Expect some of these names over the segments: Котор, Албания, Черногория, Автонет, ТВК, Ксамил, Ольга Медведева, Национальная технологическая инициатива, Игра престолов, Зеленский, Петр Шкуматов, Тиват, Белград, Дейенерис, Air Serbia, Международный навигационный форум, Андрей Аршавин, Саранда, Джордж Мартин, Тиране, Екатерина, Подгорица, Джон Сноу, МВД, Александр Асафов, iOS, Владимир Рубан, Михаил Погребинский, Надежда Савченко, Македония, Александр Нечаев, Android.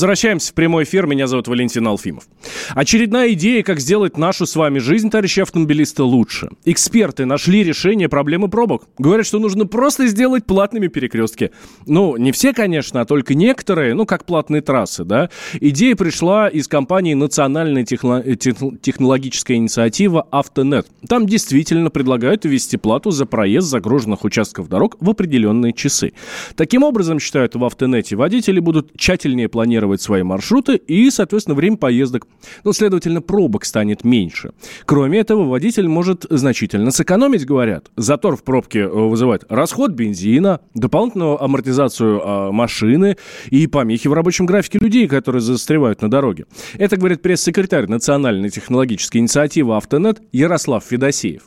Возвращаемся в прямой эфир. Меня зовут Валентин Алфимов. Очередная идея, как сделать нашу с вами жизнь, товарищи автомобилисты, лучше. Эксперты нашли решение проблемы пробок. Говорят, что нужно просто сделать платными перекрестки. Ну, не все, конечно, а только некоторые, ну, как платные трассы, да. Идея пришла из компании «Национальная технологическая инициатива Автонет». Там действительно предлагают ввести плату за проезд загруженных участков дорог в определенные часы. Таким образом, считают в Автонете, водители будут тщательнее планировать свои маршруты и, соответственно, время поездок. Ну, следовательно, пробок станет меньше. Кроме этого, водитель может значительно сэкономить, говорят. Затор в пробке вызывает расход бензина, дополнительную амортизацию машины и помехи в рабочем графике людей, которые застревают на дороге. Это говорит пресс-секретарь Национальной технологической инициативы Автонет Ярослав Федосеев.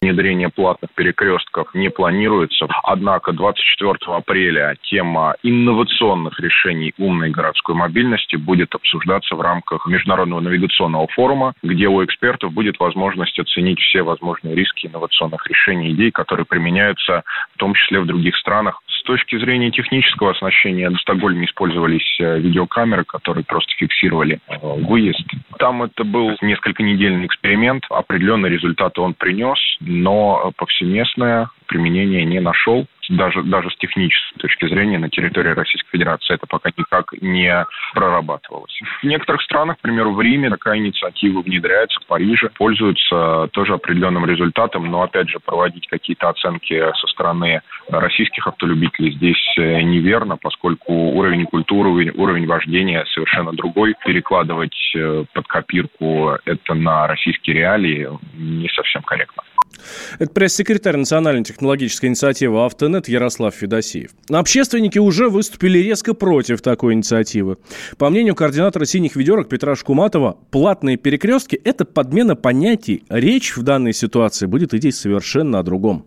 Внедрение платных перекрестков не планируется. Однако 24 апреля тема инновационных решений умной городской мобильности будет обсуждаться в рамках Международного навигационного форума, где у экспертов будет возможность оценить все возможные риски инновационных решений и идей, которые применяются в том числе в других странах. С точки зрения технического оснащения в Стокгольме использовались видеокамеры, которые просто фиксировали выезд. Там это был несколько недельный эксперимент. Определенные результаты он принес, но повсеместное применение не нашел. Даже с технической точки зрения на территории Российской Федерации это пока никак не прорабатывалось. В некоторых странах, к примеру, в Риме такая инициатива внедряется, в Париже пользуются тоже определенным результатом, но, опять же, проводить какие-то оценки со стороны российских автолюбителей здесь неверно, поскольку уровень культуры, уровень вождения совершенно другой. Перекладывать под копирку это на российские реалии не совсем корректно. Это пресс-секретарь Национальной технологической инициативы «Автонет» Ярослав Федосеев. Общественники уже выступили резко против такой инициативы. По мнению координатора «Синих ведерок» Петра Шкуматова, платные перекрестки – это подмена понятий. Речь в данной ситуации будет идти совершенно о другом.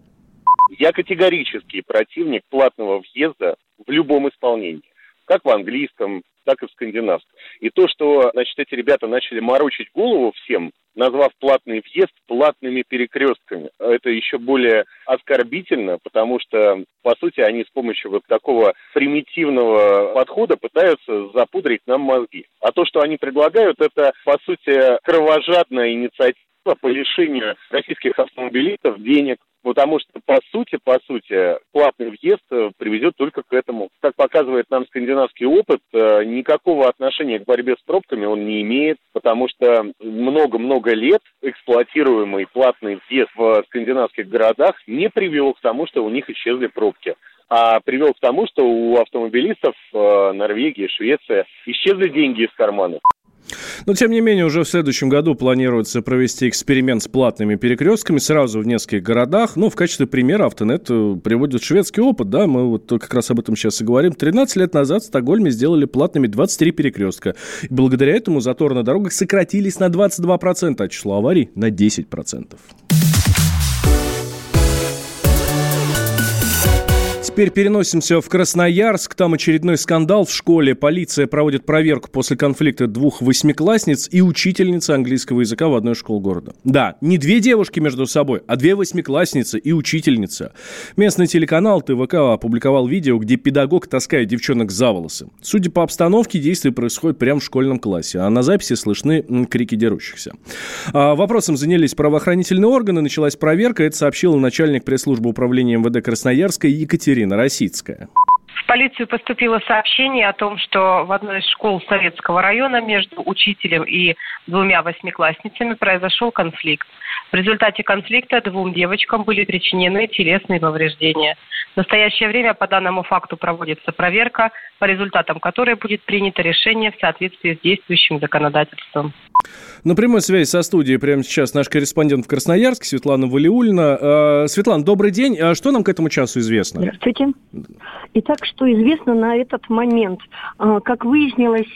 Я категорический противник платного въезда в любом исполнении. Как в английском, так и в скандинавском. И то, что, значит, эти ребята начали морочить голову всем, назвав платный въезд платными перекрестками, это еще более оскорбительно, потому что, по сути, они с помощью вот такого примитивного подхода пытаются запудрить нам мозги. А то, что они предлагают, это, по сути, кровожадная инициатива по лишению российских автомобилистов денег. Потому что, по сути, платный въезд приведет только к этому. Как показывает нам скандинавский опыт, никакого отношения к борьбе с пробками он не имеет, потому что много-много лет эксплуатируемый платный въезд в скандинавских городах не привел к тому, что у них исчезли пробки, а привел к тому, что у автомобилистов Норвегии, Швеции исчезли деньги из карманов. Но, тем не менее, уже в следующем году планируется провести эксперимент с платными перекрестками сразу в нескольких городах. Ну, в качестве примера Автонет приводит шведский опыт, да, мы вот как раз об этом сейчас и говорим. 13 лет назад в Стокгольме сделали платными 23 перекрестка. И благодаря этому заторы на дорогах сократились на 22%, а число аварий на 10%. Теперь переносимся в Красноярск. Там очередной скандал в школе. Полиция проводит проверку после конфликта двух восьмиклассниц и учительницы английского языка в одной школе города. Да, не две девушки между собой, а две восьмиклассницы и учительница. Местный телеканал ТВК опубликовал видео, где педагог таскает девчонок за волосы. Судя по обстановке, действие происходит прямо в школьном классе, а на записи слышны крики дерущихся. Вопросом занялись правоохранительные органы, началась проверка. Это сообщила начальник пресс-службы управления МВД Красноярска Екатерина. В полицию поступило сообщение о том, что в одной из школ Советского района между учителем и двумя восьмиклассницами произошел конфликт. В результате конфликта двум девочкам были причинены телесные повреждения. В настоящее время по данному факту проводится проверка, по результатам которой будет принято решение в соответствии с действующим законодательством. На прямой связи со студией прямо сейчас наш корреспондент в Красноярске Светлана Валиуллина. Светлана, добрый день. Что нам к этому часу известно? Здравствуйте. Итак, что известно на этот момент? Как выяснилось,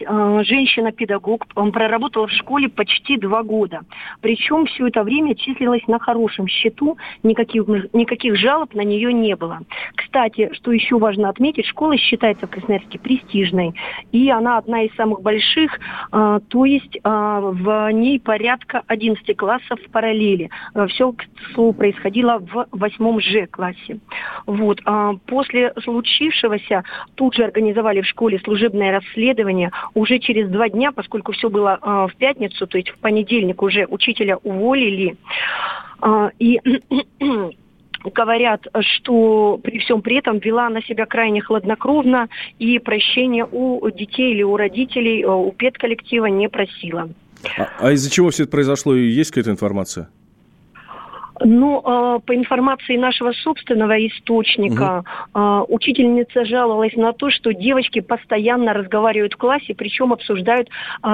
женщина-педагог проработала в школе почти 2 года. Причем все это время числилась на хорошем счету, никаких жалоб на нее не было. Кстати, что еще важно отметить, школа считается в Красноярске престижной, и она одна из самых больших, то есть в ней порядка 11 классов в параллели. Все, к слову, происходило в 8 Ж классе. Вот. После случившегося случившегося. Тут же организовали в школе служебное расследование. Уже через 2 дня, поскольку все было в пятницу, то есть в понедельник уже учителя уволили. И... говорят, что при всем при этом вела она себя крайне хладнокровно и прощения у детей или у родителей, у педколлектива не просила. А из-за чего все это произошло? Есть какая-то информация? Ну, по информации нашего собственного источника, учительница жаловалась на то, что девочки постоянно разговаривают в классе, причем обсуждают,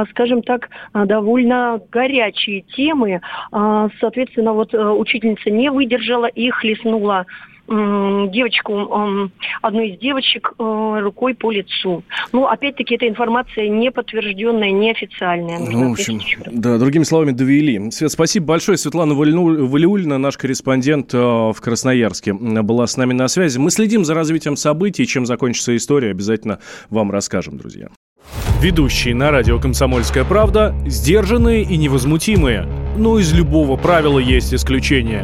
скажем так, довольно горячие темы. Соответственно, вот учительница не выдержала и хлестнула девочку, одной из девочек, рукой по лицу. Ну, опять-таки, эта информация не подтвержденная, неофициальная. Ну, в общем, да, другими словами, довели. Свет, спасибо большое. Светлана Валиуллина, наш корреспондент в Красноярске, была с нами на связи. Мы следим за развитием событий. Чем закончится история, обязательно вам расскажем, друзья. Ведущие на радио «Комсомольская правда» сдержанные и невозмутимые. Но из любого правила есть исключение.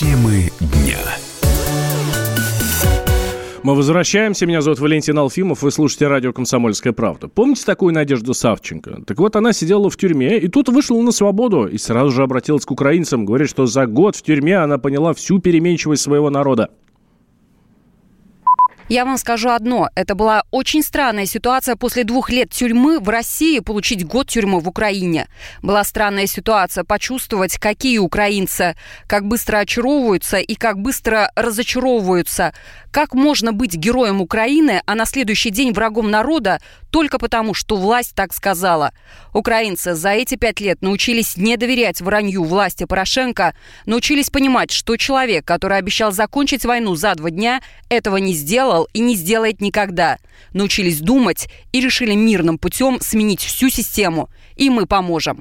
Темы дня. Мы возвращаемся. Меня зовут Валентин Алфимов. Вы слушаете радио «Комсомольская правда». Помните такую Надежду Савченко? Так вот, она сидела в тюрьме и тут вышла на свободу. И сразу же обратилась к украинцам. Говорит, что за год в тюрьме она поняла всю переменчивость своего народа. Я вам скажу одно. Это была очень странная ситуация после 2 лет тюрьмы в России получить год тюрьмы в Украине. Была странная ситуация почувствовать, какие украинцы, как быстро очаровываются и как быстро разочаровываются. Как можно быть героем Украины, а на следующий день врагом народа только потому, что власть так сказала. Украинцы за эти 5 лет научились не доверять вранью власти Порошенко, научились понимать, что человек, который обещал закончить войну за 2 дня, этого не сделал и не сделает никогда. Научились думать и решили мирным путем сменить всю систему. И мы поможем.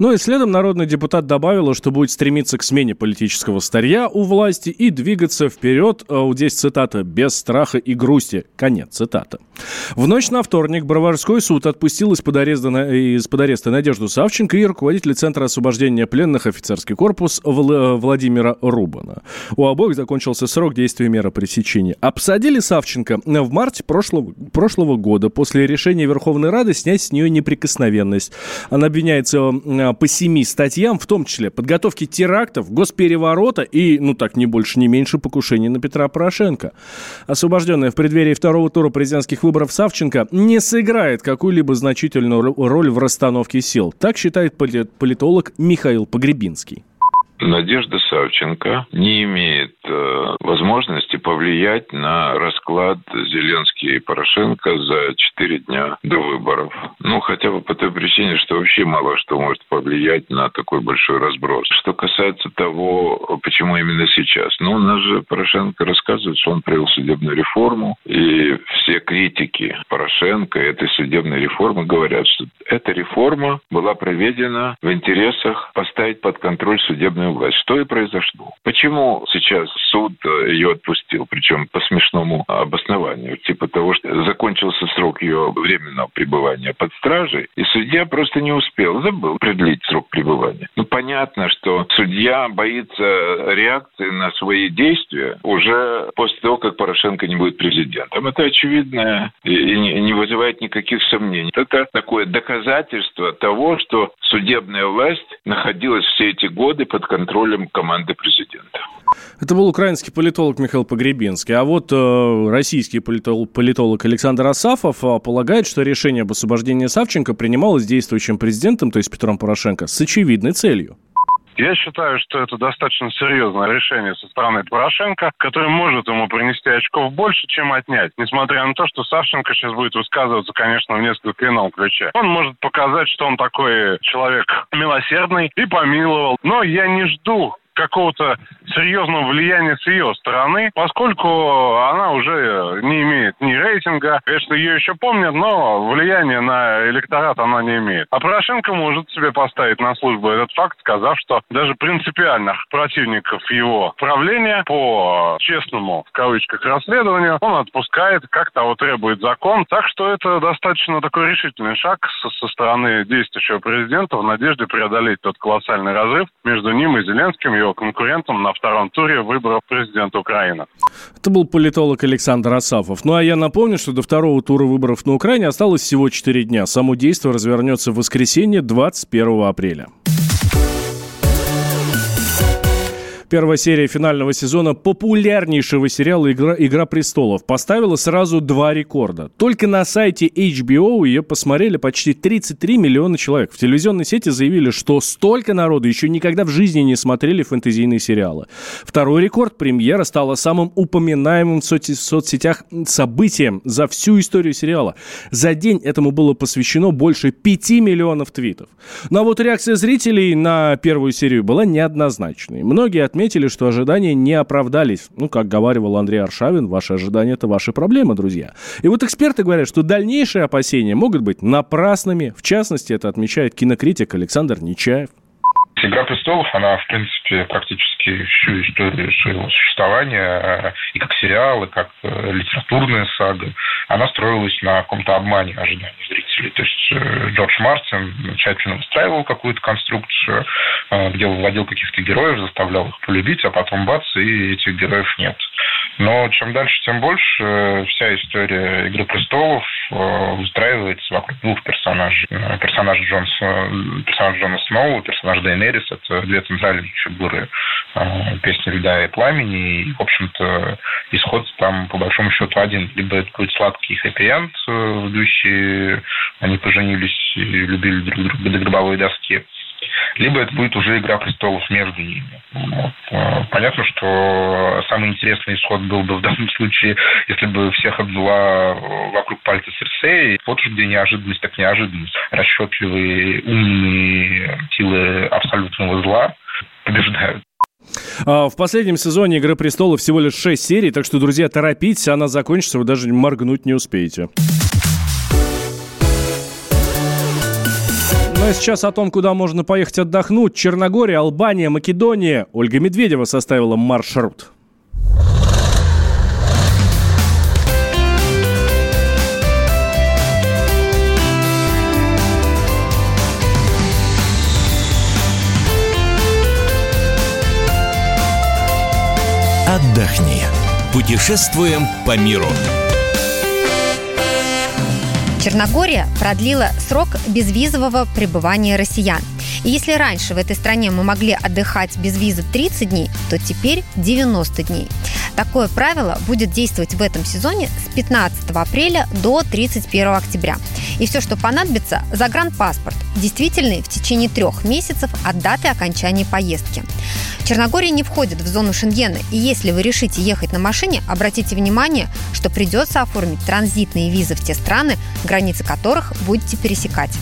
Ну и следом народный депутат добавила, что будет стремиться к смене политического старья у власти и двигаться вперед, здесь цитата, без страха и грусти. Конец цитаты. В ночь на вторник Броварской суд отпустил из-под ареста Надежду Савченко и руководителя Центра освобождения пленных офицерский корпус Владимира Рубана. У обоих закончился срок действия меры пресечения. Обсудили Савченко в марте прошлого года после решения Верховной Рады снять с нее неприкосновенность. Она обвиняется по 7 статьям, в том числе подготовки терактов, госпереворота и, ну так, ни больше, ни меньше покушений на Петра Порошенко. Освобожденная в преддверии 2-го тура президентских выборов Савченко не сыграет какую-либо значительную роль в расстановке сил. Так считает политолог Михаил Погребинский. Надежда Савченко не имеет возможности повлиять на расклад Зеленский и Порошенко за 4 дня до выборов. Ну, хотя бы по той причине, что вообще мало что может повлиять на такой большой разброс. Что касается того, почему именно сейчас. Ну, у нас же Порошенко рассказывает, что он провел судебную реформу. И все критики Порошенко этой судебной реформы говорят, что эта реформа была проведена в интересах поставить под контроль судебную власть. Что и произошло. Почему сейчас суд ее отпустил, причем по смешному обоснованию, типа того, что закончился срок ее временного пребывания под стражей, и судья просто не успел, забыл продлить срок пребывания. Ну, понятно, что судья боится реакции на свои действия уже после того, как Порошенко не будет президентом. Это очевидно и не вызывает никаких сомнений. Это такое доказательство того, что судебная власть находилась все эти годы под контролем команды президента. Это был украинский политолог Михаил Погребинский. А вот российский политолог Александр Асафов полагает, что решение об освобождении Савченко принималось действующим президентом, то есть Петром Порошенко, с очевидной целью. Я считаю, что это достаточно серьезное решение со стороны Порошенко, которое может ему принести очков больше, чем отнять. Несмотря на то, что Савченко сейчас будет высказываться, конечно, в несколько ином ключе. Он может показать, что он такой человек милосердный и помиловал. Но я не жду какого-то серьезного влияния с ее стороны, поскольку она уже не имеет ни рейтинга. Конечно, ее еще помнят, но влияния на электорат она не имеет. А Порошенко может себе поставить на службу этот факт, сказав, что даже принципиальных противников его правления по честному, в кавычках, расследованию он отпускает, как того требует закон. Так что это достаточно такой решительный шаг со стороны действующего президента в надежде преодолеть тот колоссальный разрыв между ним и Зеленским, его конкурентом на втором туре выборов президента Украины. Это был политолог Александр Асафов. Ну а я напомню, что до второго тура выборов на Украине осталось всего 4 дня. Само действо развернется в воскресенье, 21 апреля. Первая серия финального сезона популярнейшего сериала «Игра престолов» поставила сразу 2 рекорда. Только на сайте HBO ее посмотрели почти 33 миллиона человек. В телевизионной сети заявили, что столько народу еще никогда в жизни не смотрели фэнтезийные сериалы. Второй рекорд премьера стала самым упоминаемым в соцсетях событием за всю историю сериала. За день этому было посвящено больше 5 миллионов твитов. Но вот реакция зрителей на первую серию была неоднозначной. Многие отметили, что ожидания не оправдались. Ну, как говаривал Андрей Аршавин, ваши ожидания – это ваши проблемы, друзья. И вот эксперты говорят, что дальнейшие опасения могут быть напрасными. В частности, это отмечает кинокритик Александр Нечаев. «Игра престолов», она, в принципе, практически всю историю своего существования, и как сериал, и как литературная сага, она строилась на каком-то обмане ожиданий зрителей. То есть Джордж Мартин тщательно выстраивал какую-то конструкцию, где вводил каких-то героев, заставлял их полюбить, а потом бац, и этих героев нет. Но чем дальше, тем больше вся история «Игры престолов» выстраивается вокруг 2 персонажей. Персонаж Джона Сноу и персонаж Дейенерис – это 2 центральные фигуры «Песни льда и пламени». И, в общем-то, исход там, по большому счету, один. Либо это будет сладкий хэппи-энд в духе «Они поженились и любили друг друга до гробовой доски», либо это будет уже «Игра престолов» между ними. Вот. Понятно, что самый интересный исход был бы в данном случае, если бы всех обвела вокруг пальца Серсея. Вот уж где неожиданность, так неожиданность. Расчетливые, умные силы абсолютного зла побеждают. В последнем сезоне «Игры престолов» всего лишь 6 серий, так что, друзья, торопитесь, она закончится, вы даже моргнуть не успеете. Ну а сейчас о том, куда можно поехать отдохнуть. Черногория, Албания, Македония. Ольга Медведева составила маршрут. Отдохни. Путешествуем по миру. Черногория продлила срок безвизового пребывания россиян. И если раньше в этой стране мы могли отдыхать без визы 30 дней, то теперь 90 дней. Такое правило будет действовать в этом сезоне с 15 апреля до 31 октября. И все, что понадобится – загранпаспорт, действительный в течение 3 месяцев от даты окончания поездки. Черногория не входит в зону Шенгена, и если вы решите ехать на машине, обратите внимание, что придется оформить транзитные визы в те страны, границы которых будете пересекать.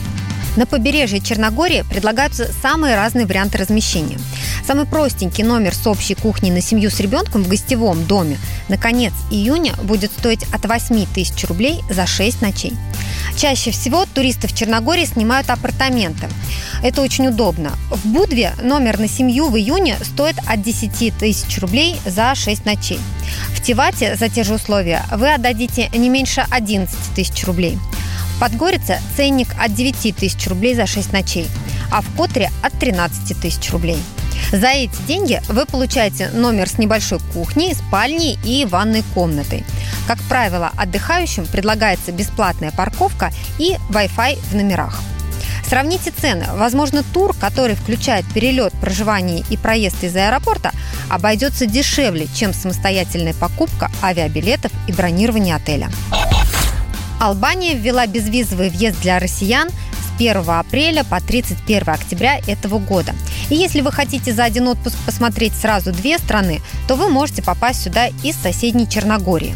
На побережье Черногории предлагаются самые разные варианты размещения. Самый простенький номер с общей кухней на семью с ребенком в гостевом доме на конец июня будет стоить от 8 000 рублей за 6 ночей. Чаще всего туристы в Черногории снимают апартаменты. Это очень удобно. В Будве номер на семью в июне стоит от 10 000 рублей за 6 ночей. В Тивате за те же условия вы отдадите не меньше 11 000 рублей. В Подгорице ценник от 9 000 рублей за 6 ночей, а в Котре от 13 000 рублей. За эти деньги вы получаете номер с небольшой кухней, спальней и ванной комнатой. Как правило, отдыхающим предлагается бесплатная парковка и Wi-Fi в номерах. Сравните цены. Возможно, тур, который включает перелет, проживание и проезд из аэропорта, обойдется дешевле, чем самостоятельная покупка авиабилетов и бронирование отеля. Албания ввела безвизовый въезд для россиян с 1 апреля по 31 октября этого года. И если вы хотите за один отпуск посмотреть сразу 2 страны, то вы можете попасть сюда из соседней Черногории.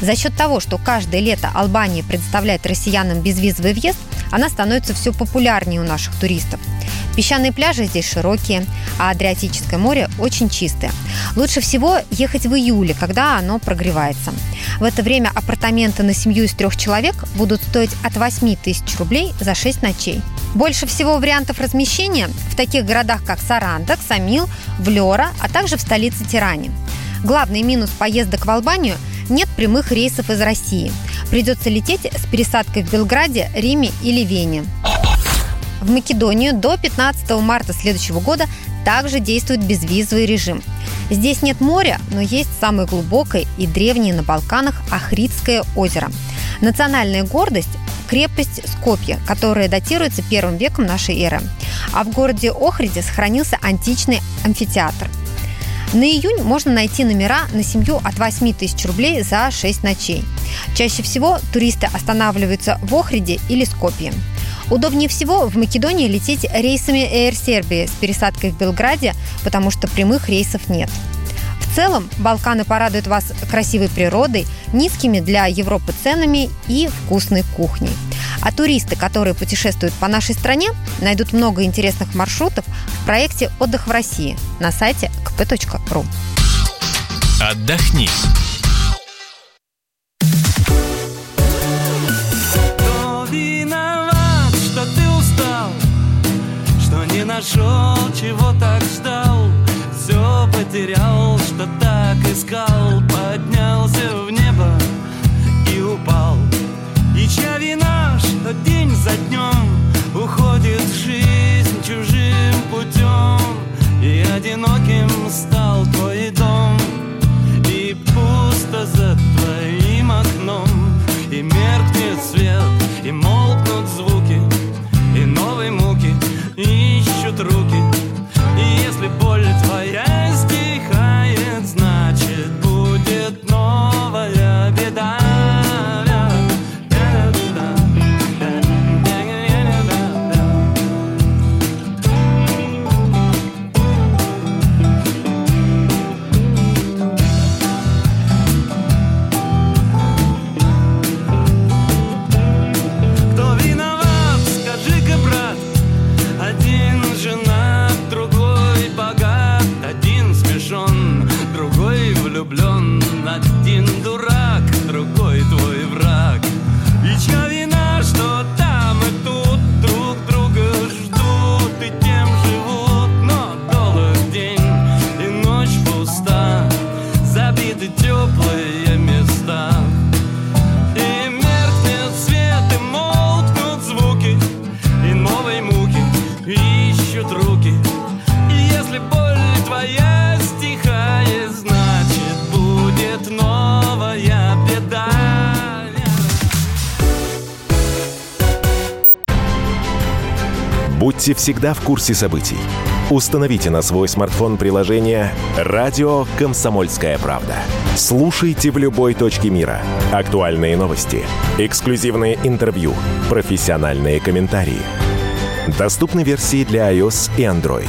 За счет того, что каждое лето Албания предоставляет россиянам безвизовый въезд, она становится все популярнее у наших туристов. Песчаные пляжи здесь широкие, а Адриатическое море очень чистое. Лучше всего ехать в июле, когда оно прогревается. В это время апартаменты на семью из 3 человек будут стоить от 8 000 рублей за 6 ночей. Больше всего вариантов размещения в таких городах, как Саранда, Ксамил, Влера, а также в столице Тиране. Главный минус поездок в Албанию – нет прямых рейсов из России. Придется лететь с пересадкой в Белграде, Риме или Вене. В Македонию до 15 марта следующего года также действует безвизовый режим. Здесь нет моря, но есть самое глубокое и древнее на Балканах Охридское озеро. Национальная гордость – крепость Скопье, которая датируется 1 веком нашей эры. А в городе Охриде сохранился античный амфитеатр. На июнь можно найти номера на семью от 8 000 рублей за 6 ночей. Чаще всего туристы останавливаются в Охриде или Скопье. Удобнее всего в Македонии лететь рейсами Air Serbia с пересадкой в Белграде, потому что прямых рейсов нет. В целом, Балканы порадуют вас красивой природой, низкими для Европы ценами и вкусной кухней. А туристы, которые путешествуют по нашей стране, найдут много интересных маршрутов в проекте «Отдых в России» на сайте kp.ru. Отдохни. Кто виноват, что ты устал, что не нашел, чего так ждал, все потерял, что так искал, поднялся в небо и упал. И чья вина, что день за днем уходит жизнь чужим путем, и одиноким стал твой дом, и пусто за твоим окном, и меркнет свет, и молкнут звуки, и новые муки ищут руки. И если боль твоя стихает, значит будет новая беда. Один дурак, другой твой враг. И чья вина, что там и тут друг друга ждут и тем живут, но долг день и ночь пуста, забиты теплые места. И меркнет свет, и молкнут звуки, и новые муки ищут руки. И если боль твоя стихает, значит будет новая беда. Будьте всегда в курсе событий. Установите на свой смартфон приложение «Радио Комсомольская правда». Слушайте в любой точке мира. Актуальные новости, эксклюзивные интервью, профессиональные комментарии. Доступны версии для iOS и Android.